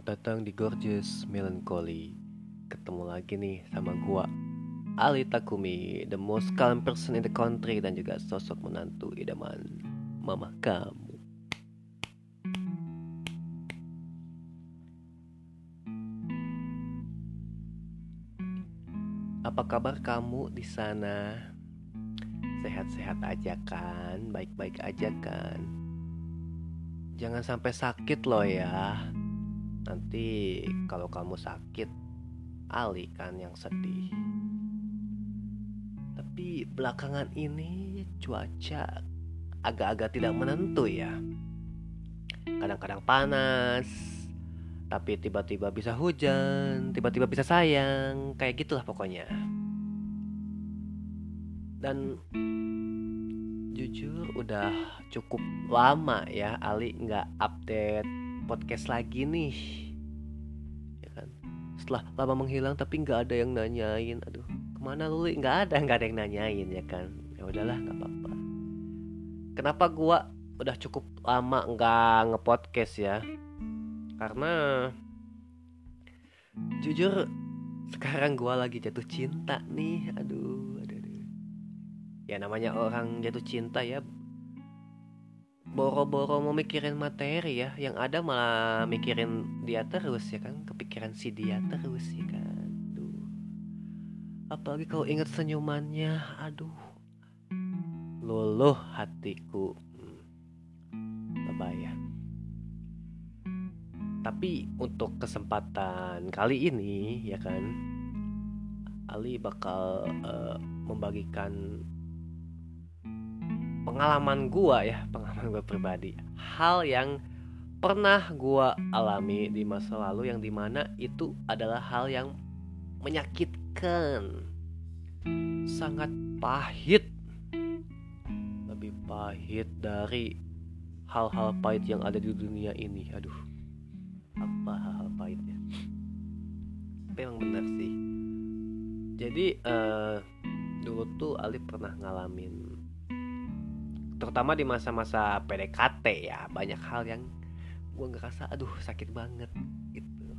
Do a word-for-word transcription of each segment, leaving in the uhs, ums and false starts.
Selamat datang di Gorgeous Melancholy. Ketemu lagi nih sama gua, Ali Takumi, the most calm person in the country, dan juga sosok menantu idaman mama kamu. Apa kabar kamu di sana? Sehat-sehat aja kan? Baik-baik aja kan? Jangan sampai sakit loh ya. Nanti kalau kamu sakit, Ali kan yang sedih. Tapi belakangan ini cuaca agak-agak tidak menentu ya. Kadang-kadang panas, tapi tiba-tiba bisa hujan, tiba-tiba bisa sayang, kayak gitulah pokoknya. Dan jujur udah cukup lama ya Ali gak update podcast lagi nih, ya kan? Setelah lama menghilang tapi nggak ada yang nanyain, aduh kemana lu? Nggak ada, nggak ada yang nanyain ya kan? Ya udahlah, nggak apa-apa. Kenapa gua udah cukup lama nggak ngepodcast ya? Karena jujur sekarang gua lagi jatuh cinta nih, aduh, aduh, aduh. Ya namanya orang jatuh cinta ya. Boro-boro mau mikirin materi ya. Yang ada malah mikirin dia terus ya kan. Kepikiran si dia terus ya kan. Aduh. Apalagi kalau ingat senyumannya. Aduh, luluh hatiku. Lebay ya. Tapi untuk kesempatan kali ini ya kan, Ali bakal uh, membagikan pengalaman gua ya, pengalaman gua pribadi, hal yang pernah gua alami di masa lalu, yang dimana itu adalah hal yang menyakitkan, sangat pahit, lebih pahit dari hal-hal pahit yang ada di dunia ini. Aduh, apa hal-hal pahitnya? Tapi emang benar sih. Jadi uh, dulu tuh Ali pernah ngalamin, terutama di masa-masa P D K T ya, banyak hal yang gue ngerasa aduh sakit banget gitu.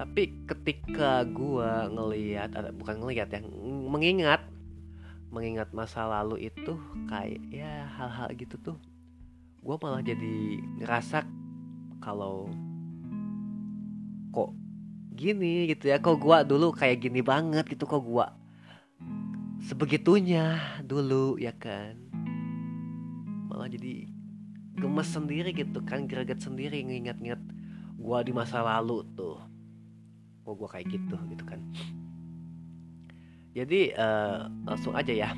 Tapi ketika gue ngelihat, bukan ngelihat ya, mengingat mengingat masa lalu itu, kayak ya hal-hal gitu tuh, gue malah jadi ngerasa kalau kok gini gitu ya, kok gue dulu kayak gini banget gitu, kok gue sebegitunya dulu ya kan. Malah jadi gemes sendiri gitu kan, greget sendiri nginget-nginget gua di masa lalu tuh, kok gua kayak gitu gitu kan. Jadi uh, langsung aja ya,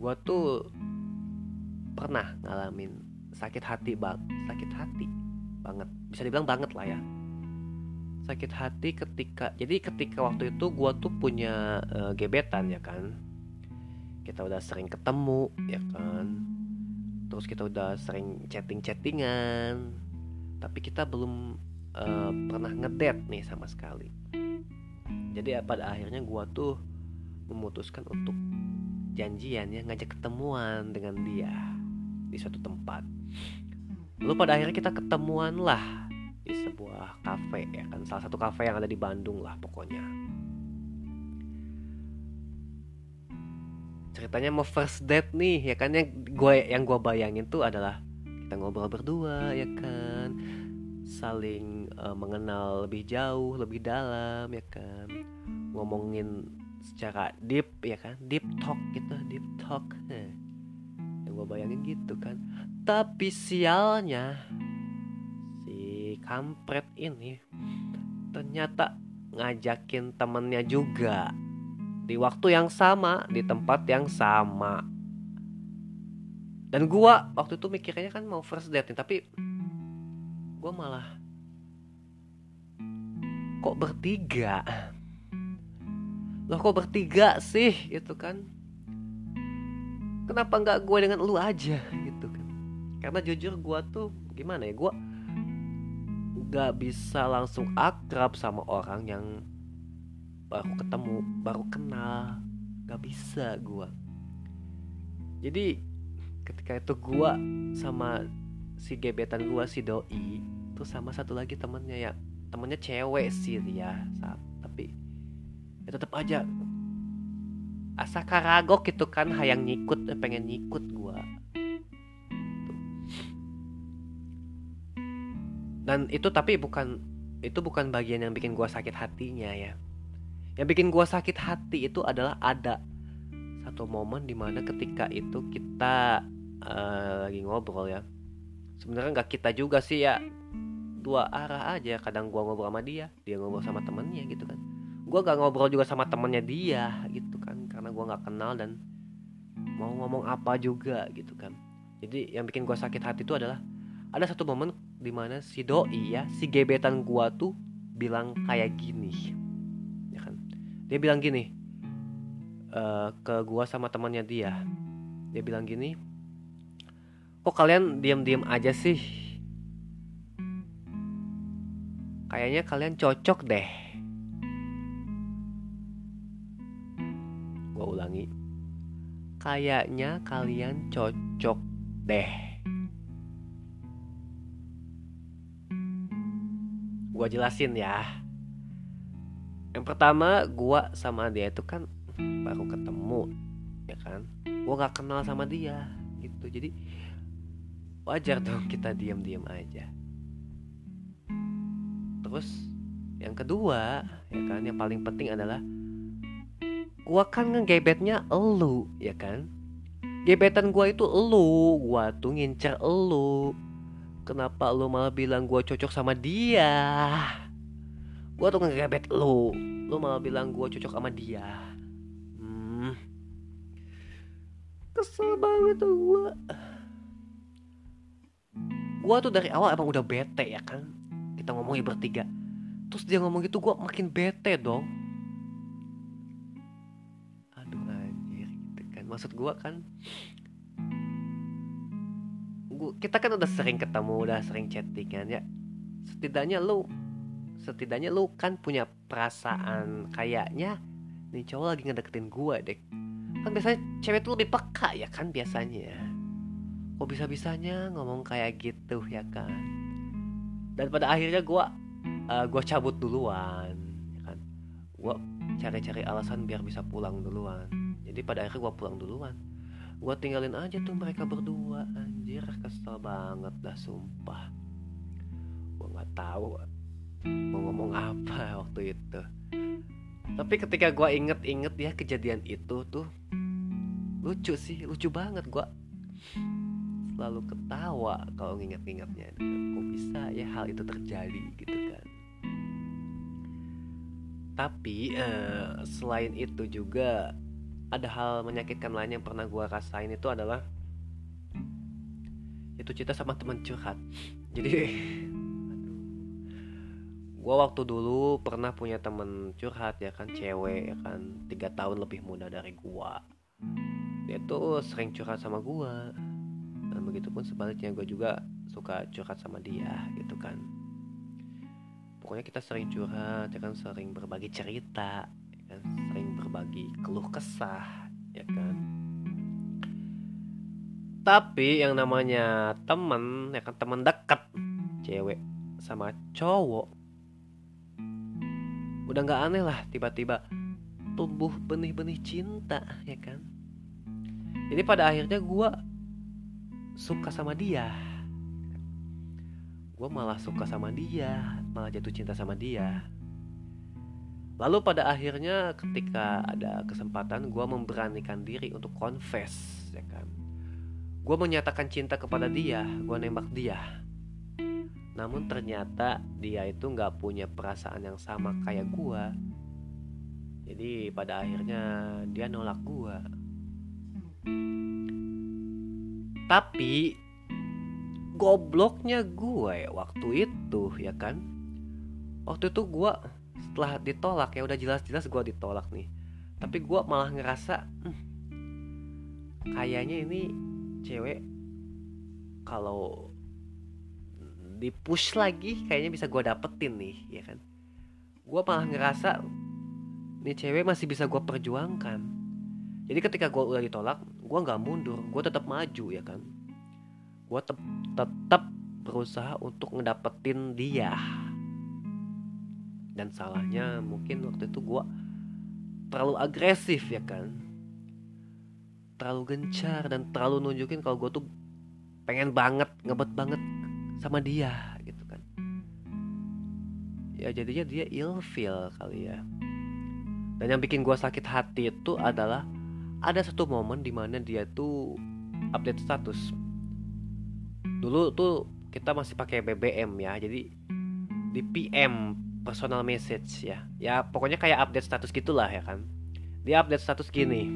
gua tuh pernah ngalamin sakit hati bang, sakit hati banget, bisa dibilang banget lah ya. Sakit hati ketika, jadi ketika waktu itu gua tuh punya uh, gebetan ya kan, kita udah sering ketemu ya kan. Terus kita udah sering chatting-chattingan, tapi kita belum uh, pernah ngedate nih sama sekali. Jadi pada akhirnya gue tuh memutuskan untuk janjian ya, ngajak ketemuan dengan dia di suatu tempat. Lalu pada akhirnya kita ketemuan lah di sebuah kafe ya kan, salah satu kafe yang ada di Bandung lah pokoknya. Ceritanya mau first date nih ya kan, yang gue yang gue bayangin tuh adalah kita ngobrol berdua ya kan, saling uh, mengenal lebih jauh, lebih dalam ya kan, ngomongin secara deep ya kan, deep talk gitu, deep talk. Heh. Yang gue bayangin gitu kan. Tapi sialnya si kampret ini ternyata ngajakin temennya juga di waktu yang sama, di tempat yang sama. Dan gua waktu itu mikirnya kan mau first date nih, tapi gua malah kok bertiga. Loh kok bertiga sih gitu kan? Kenapa enggak gua dengan lu aja gitu kan? Karena jujur gua tuh gimana ya, gua enggak bisa langsung akrab sama orang yang baru ketemu, baru kenal, gak bisa gue. Jadi ketika itu gue sama si gebetan gue, si doi, terus sama satu lagi temennya, ya temennya cewek sih dia, tapi ya tetap aja asa karagok gitu kan, hayang nyikut, pengen nyikut gua tuh. Dan itu tapi bukan, itu bukan bagian yang bikin gua sakit hatinya ya. Yang bikin gua sakit hati itu adalah ada satu momen dimana ketika itu kita uh, lagi ngobrol ya. Sebenarnya nggak kita juga sih ya, dua arah aja. Kadang gua ngobrol sama dia, dia ngobrol sama temennya gitu kan. Gua nggak ngobrol juga sama temennya dia gitu kan, karena gua nggak kenal dan mau ngomong apa juga gitu kan. Jadi yang bikin gua sakit hati itu adalah ada satu momen dimana si doi ya, si gebetan gua tuh bilang kayak gini. Dia bilang gini uh, ke gua sama temannya dia. Dia bilang gini, kok kalian diam-diam aja sih? Kayaknya kalian cocok deh. Gua ulangi, kayaknya kalian cocok deh. Gua jelasin ya. Yang pertama, gua sama dia itu kan baru ketemu, ya kan? Gua nggak kenal sama dia, gitu. Jadi wajar dong kita diam-diam aja. Terus yang kedua, ya kan? Yang paling penting adalah gua kan ngegebetnya elu, ya kan? Gebetan gua itu elu, gua tuh ngincer elu. Kenapa elu malah bilang gua cocok sama dia? Gua tuh ngegebet lu, lu malah bilang gua cocok sama dia. hmm. Kesel banget tuh gua. Gua tuh dari awal emang udah bete ya kan, kita ngomongin bertiga. Terus dia ngomong gitu, gua makin bete dong. Aduh anjir gitu kan. Maksud gua kan, gua, kita kan udah sering ketemu, udah sering chattingan ya. Setidaknya lu Setidaknya lu kan punya perasaan, kayaknya nih cowok lagi ngedeketin gue deh. Kan biasanya cewek tuh lebih peka ya kan biasanya. Kok bisa-bisanya ngomong kayak gitu ya kan. Dan pada akhirnya gue uh, gue cabut duluan ya kan. Gue cari-cari alasan biar bisa pulang duluan. Jadi pada akhirnya gue pulang duluan. Gue tinggalin aja tuh mereka berdua. Anjir, kesel banget dah sumpah. Gue gak tahu mau ngomong apa waktu itu. Tapi ketika gue inget-inget ya kejadian itu tuh, lucu sih, lucu banget. Gue selalu ketawa kalau nginget-ingetnya. Kok bisa ya hal itu terjadi gitu kan. Tapi eh, selain itu juga ada hal menyakitkan lain yang pernah gue rasain. Itu adalah itu cerita sama teman curhat. Jadi gua waktu dulu pernah punya temen curhat ya kan, cewek ya kan, tiga tahun lebih muda dari gua. Dia tuh sering curhat sama gua. Dan begitupun sebaliknya, gua juga suka curhat sama dia gitu kan. Pokoknya kita sering curhat ya kan, sering berbagi cerita ya kan, sering berbagi keluh kesah ya kan. Tapi yang namanya temen ya kan, temen deket cewek sama cowok, udah gak aneh lah tiba-tiba tumbuh benih-benih cinta ya kan. Jadi pada akhirnya gue suka sama dia. Gue malah suka sama dia, malah jatuh cinta sama dia. Lalu pada akhirnya ketika ada kesempatan, gue memberanikan diri untuk confess ya kan. Gue menyatakan cinta kepada dia, gue nembak dia. Namun ternyata dia itu gak punya perasaan yang sama kayak gua. Jadi pada akhirnya dia nolak gua. Tapi gobloknya gue waktu itu ya kan, waktu itu gua setelah ditolak ya, udah jelas-jelas gua ditolak nih. Tapi gua malah ngerasa hmm, kayaknya ini cewek kalau dipush lagi kayaknya bisa gue dapetin nih ya kan. Gue malah ngerasa nih cewek masih bisa gue perjuangkan. Jadi ketika gue udah ditolak, gue gak mundur, gue tetap maju ya kan. Gue te- tetap berusaha untuk ngedapetin dia. Dan salahnya mungkin waktu itu gue terlalu agresif, ya kan, terlalu gencar dan terlalu nunjukin kalau gue tuh pengen banget, ngebet banget sama dia gitu kan. Ya jadinya dia ilfeel kali ya. Dan yang bikin gue sakit hati itu adalah ada satu momen dimana dia tuh update status. Dulu tuh kita masih pakai B B M ya, jadi di P M, personal message ya. Ya pokoknya kayak update status gitulah ya kan. Dia update status gini,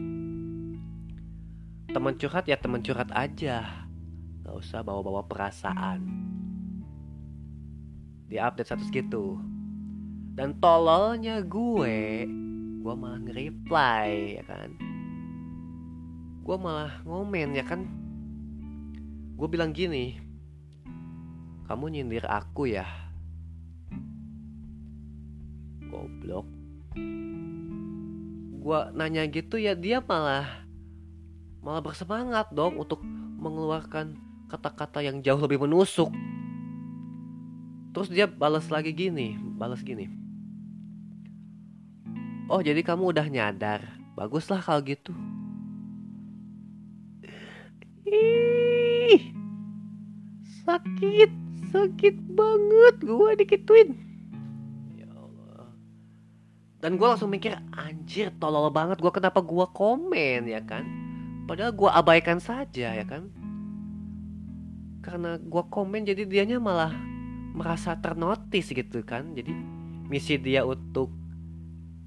teman curhat ya teman curhat aja, gak usah bawa-bawa perasaan. Dia update status gitu. Dan tololnya gue, gue malah nge-reply ya kan, gue malah ngomen ya kan. Gue bilang gini, kamu nyindir aku ya, goblok. Gua nanya gitu ya, dia malah malah bersemangat dong untuk mengeluarkan kata-kata yang jauh lebih menusuk. Terus dia balas lagi gini, balas gini. Oh, jadi kamu udah nyadar. Baguslah kalau gitu. Ih, sakit, sakit banget gua dikituin. Dan gue langsung mikir, anjir tolol banget gue, kenapa gue komen ya kan. Padahal gue abaikan saja ya kan. Karena gue komen jadi dianya malah merasa ternotis gitu kan. Jadi misi dia untuk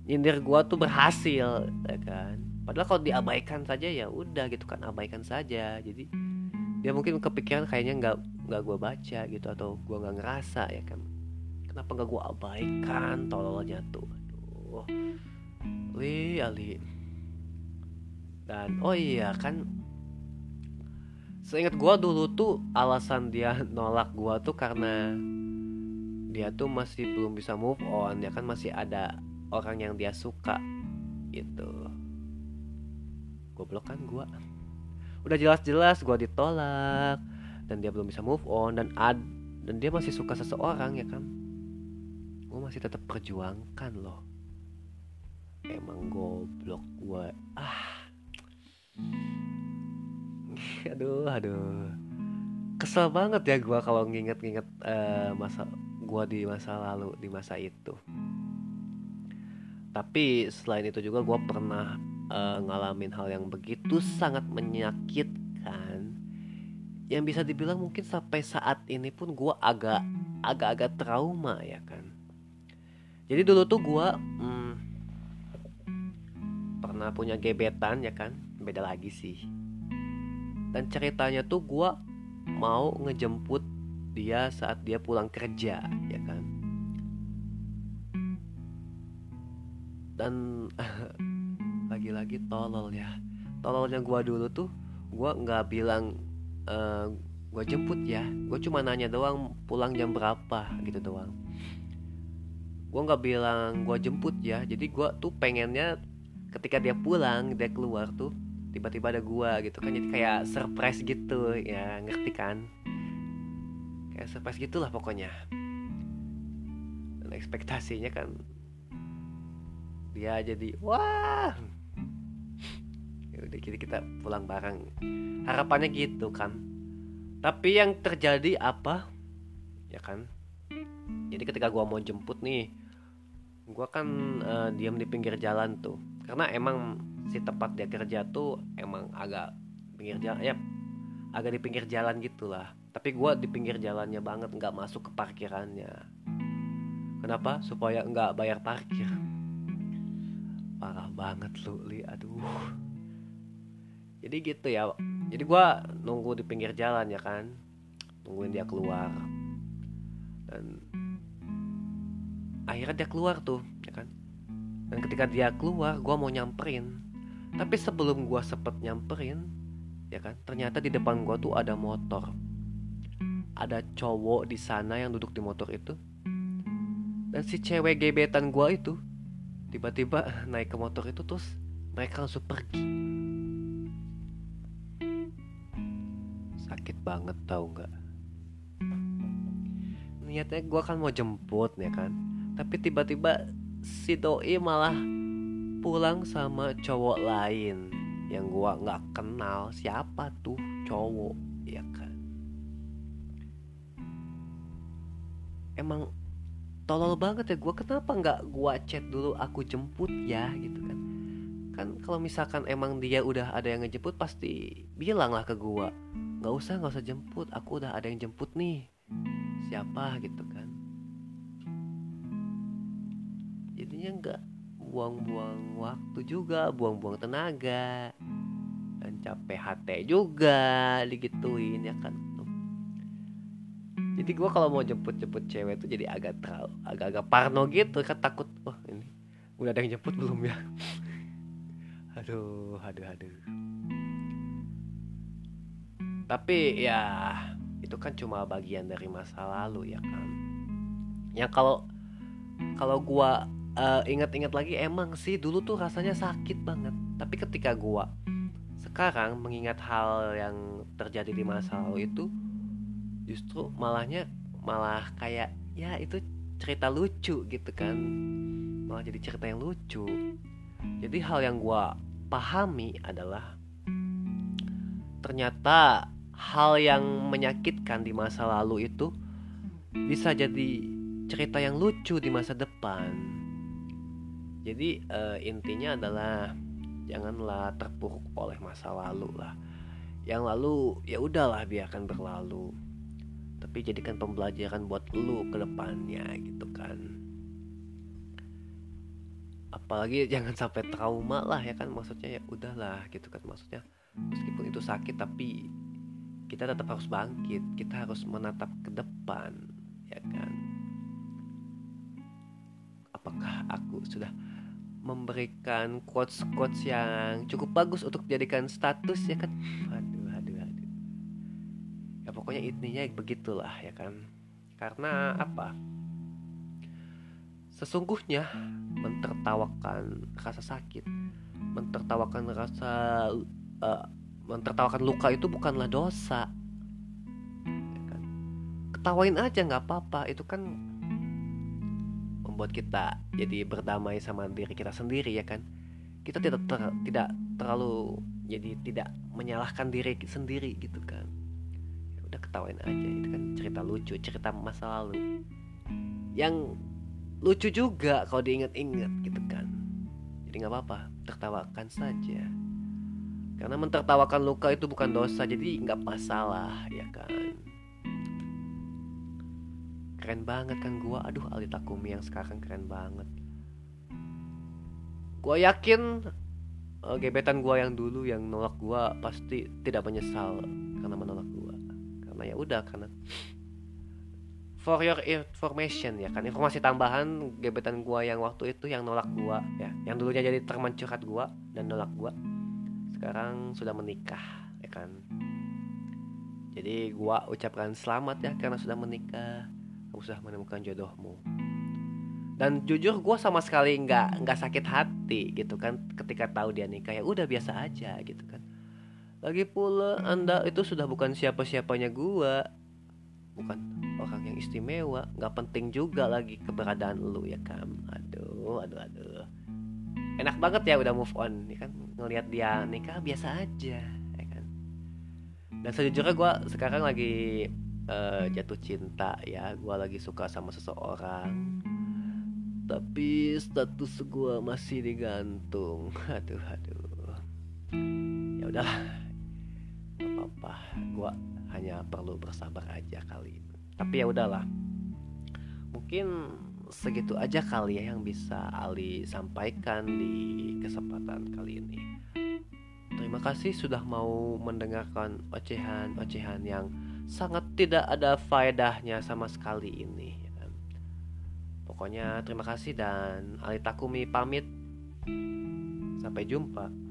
nyindir gue tuh berhasil ya kan. Padahal kalau diabaikan saja ya udah gitu kan, abaikan saja. Jadi dia mungkin kepikiran kayaknya gak, gak gue baca gitu, atau gue gak ngerasa ya kan. Kenapa gak gue abaikan tololnya tuh. Oh, li ali. Dan oh iya kan, seingat gue dulu tuh alasan dia nolak gue tuh karena dia tuh masih belum bisa move on ya kan, masih ada orang yang dia suka gitu. Goblok kan gue. Udah jelas-jelas gue ditolak dan dia belum bisa move on dan ad- dan dia masih suka seseorang ya kan. Gue masih tetap perjuangkan loh. Emang goblok gue. Ah. Aduh, aduh. Kesel banget ya gue kalau nginget-nginget uh, masa gue di masa lalu, di masa itu. Tapi selain itu juga gue pernah uh, ngalamin hal yang begitu sangat menyakitkan, yang bisa dibilang mungkin sampai saat ini pun gue agak agak-agak trauma ya kan. Jadi dulu tuh gue hmm, pernah punya gebetan ya kan, beda lagi sih. Dan ceritanya tuh gue mau ngejemput dia saat dia pulang kerja ya kan. Dan lagi-lagi tolol ya, tololnya gue dulu tuh gue gak bilang e, gue jemput ya, gue cuma nanya doang pulang jam berapa gitu doang. Gue gak bilang gue jemput ya. Jadi gue tuh pengennya ketika dia pulang, dia keluar tuh tiba-tiba ada gua gitu kan. Jadi kayak surprise gitu ya, ngerti kan? Kayak surprise gitulah pokoknya. Dan ekspektasinya kan dia jadi wah, yaudah jadi kita pulang bareng, harapannya gitu kan. Tapi yang terjadi apa? Ya kan, jadi ketika gua mau jemput nih, gua kan uh, diam di pinggir jalan tuh. Karena emang si tempat dia kerja tuh emang agak pinggir jalan ya, agak di pinggir jalan gitulah. Tapi gue di pinggir jalannya banget, nggak masuk ke parkirannya. Kenapa? Supaya nggak bayar parkir. Parah banget lu li, aduh. Jadi gitu ya. Jadi gue nunggu di pinggir jalan ya kan, tungguin dia keluar. Dan akhirnya dia keluar tuh ya kan. Dan ketika dia keluar, gue mau nyamperin. Tapi sebelum gue sempet nyamperin, ya kan, ternyata di depan gue tuh ada motor. Ada cowok di sana yang duduk di motor itu. Dan si cewek gebetan gue itu tiba-tiba naik ke motor itu, terus mereka langsung pergi. Sakit banget tau gak? niatnya gue kan mau jemput ya kan, tapi tiba-tiba si doi malah pulang sama cowok lain yang gue nggak kenal siapa tuh cowok ya kan. Emang tolol banget ya gue, kenapa nggak gue chat dulu aku jemput ya gitu kan. Kan kalau misalkan emang dia udah ada yang ngejemput pasti bilang lah ke gue, nggak usah nggak usah jemput, aku udah ada yang jemput nih siapa gitu kan. Jadinya nggak buang-buang waktu juga, buang-buang tenaga dan capek hati juga digituin ya kan. Jadi gue kalau mau jemput-jemput cewek tuh jadi agak terlalu, agak-agak parno gitu kan, takut oh ini udah ada yang jemput belum ya. aduh aduh aduh tapi ya itu kan cuma bagian dari masa lalu ya kan, yang kalau kalau gue Uh, ingat-ingat lagi emang sih dulu tuh rasanya sakit banget. Tapi ketika gue sekarang mengingat hal yang terjadi di masa lalu itu, justru malahnya malah kayak ya itu cerita lucu gitu kan, malah jadi cerita yang lucu. Jadi hal yang gue pahami adalah ternyata hal yang menyakitkan di masa lalu itu bisa jadi cerita yang lucu di masa depan. Jadi uh, intinya adalah janganlah terpuruk oleh masa lalu lah. Yang lalu ya udahlah biarkan berlalu. Tapi jadikan pembelajaran buat lu ke depannya gitu kan. Apalagi jangan sampai trauma lah ya kan, maksudnya ya udahlah gitu kan, maksudnya meskipun itu sakit tapi kita tetap harus bangkit, kita harus menatap ke depan ya kan. Apakah aku sudah memberikan quotes-quotes yang cukup bagus untuk dijadikan status ya kan. Aduh, aduh, aduh. Ya pokoknya intinya begitulah ya kan. Karena apa? Sesungguhnya mentertawakan rasa sakit, mentertawakan rasa uh, mentertawakan luka itu bukanlah dosa ya kan? Ketawain aja gak apa-apa. Itu kan membuat kita jadi berdamai sama diri kita sendiri ya kan. Kita tidak ter, tidak terlalu jadi tidak menyalahkan diri sendiri gitu kan. Ya udah ketawain aja, itu kan cerita lucu, cerita masa lalu. Yang lucu juga kalau diingat-ingat gitu kan. Jadi enggak apa-apa, tertawakan saja. Karena mentertawakan luka itu bukan dosa, jadi enggak masalah ya kan. Keren banget kan gue, aduh Ali Takumi yang sekarang keren banget. Gue yakin uh, gebetan gue yang dulu yang nolak gue pasti tidak menyesal karena menolak gue. Karena ya udah, karena for your information ya kan, informasi tambahan, gebetan gue yang waktu itu yang nolak gue ya, yang dulunya jadi teman curhat gue dan nolak gue, sekarang sudah menikah ya kan. Jadi gue ucapkan selamat ya karena sudah menikah, usah menemukan jodohmu. Dan jujur gue sama sekali nggak nggak sakit hati gitu kan ketika tahu dia nikah, ya udah biasa aja gitu kan. Lagi pula anda itu sudah bukan siapa-siapanya gue, bukan orang yang istimewa, nggak penting juga lagi keberadaan lu ya kan. Aduh, aduh, aduh. Enak banget ya udah move on, ya kan ngelihat dia nikah biasa aja, ya kan. Dan sejujurnya gue sekarang lagi Uh, jatuh cinta ya, gue lagi suka sama seseorang, tapi status gue masih digantung. Aduh, aduh. Ya udahlah, gak apa-apa. Gue hanya perlu bersabar aja kali ini. Tapi ya udahlah. Mungkin segitu aja kali ya yang bisa Ali sampaikan di kesempatan kali ini. Terima kasih sudah mau mendengarkan ocehan-ocehan yang sangat tidak ada faedahnya sama sekali ini. Pokoknya terima kasih dan Ali Takumi pamit. Sampai jumpa.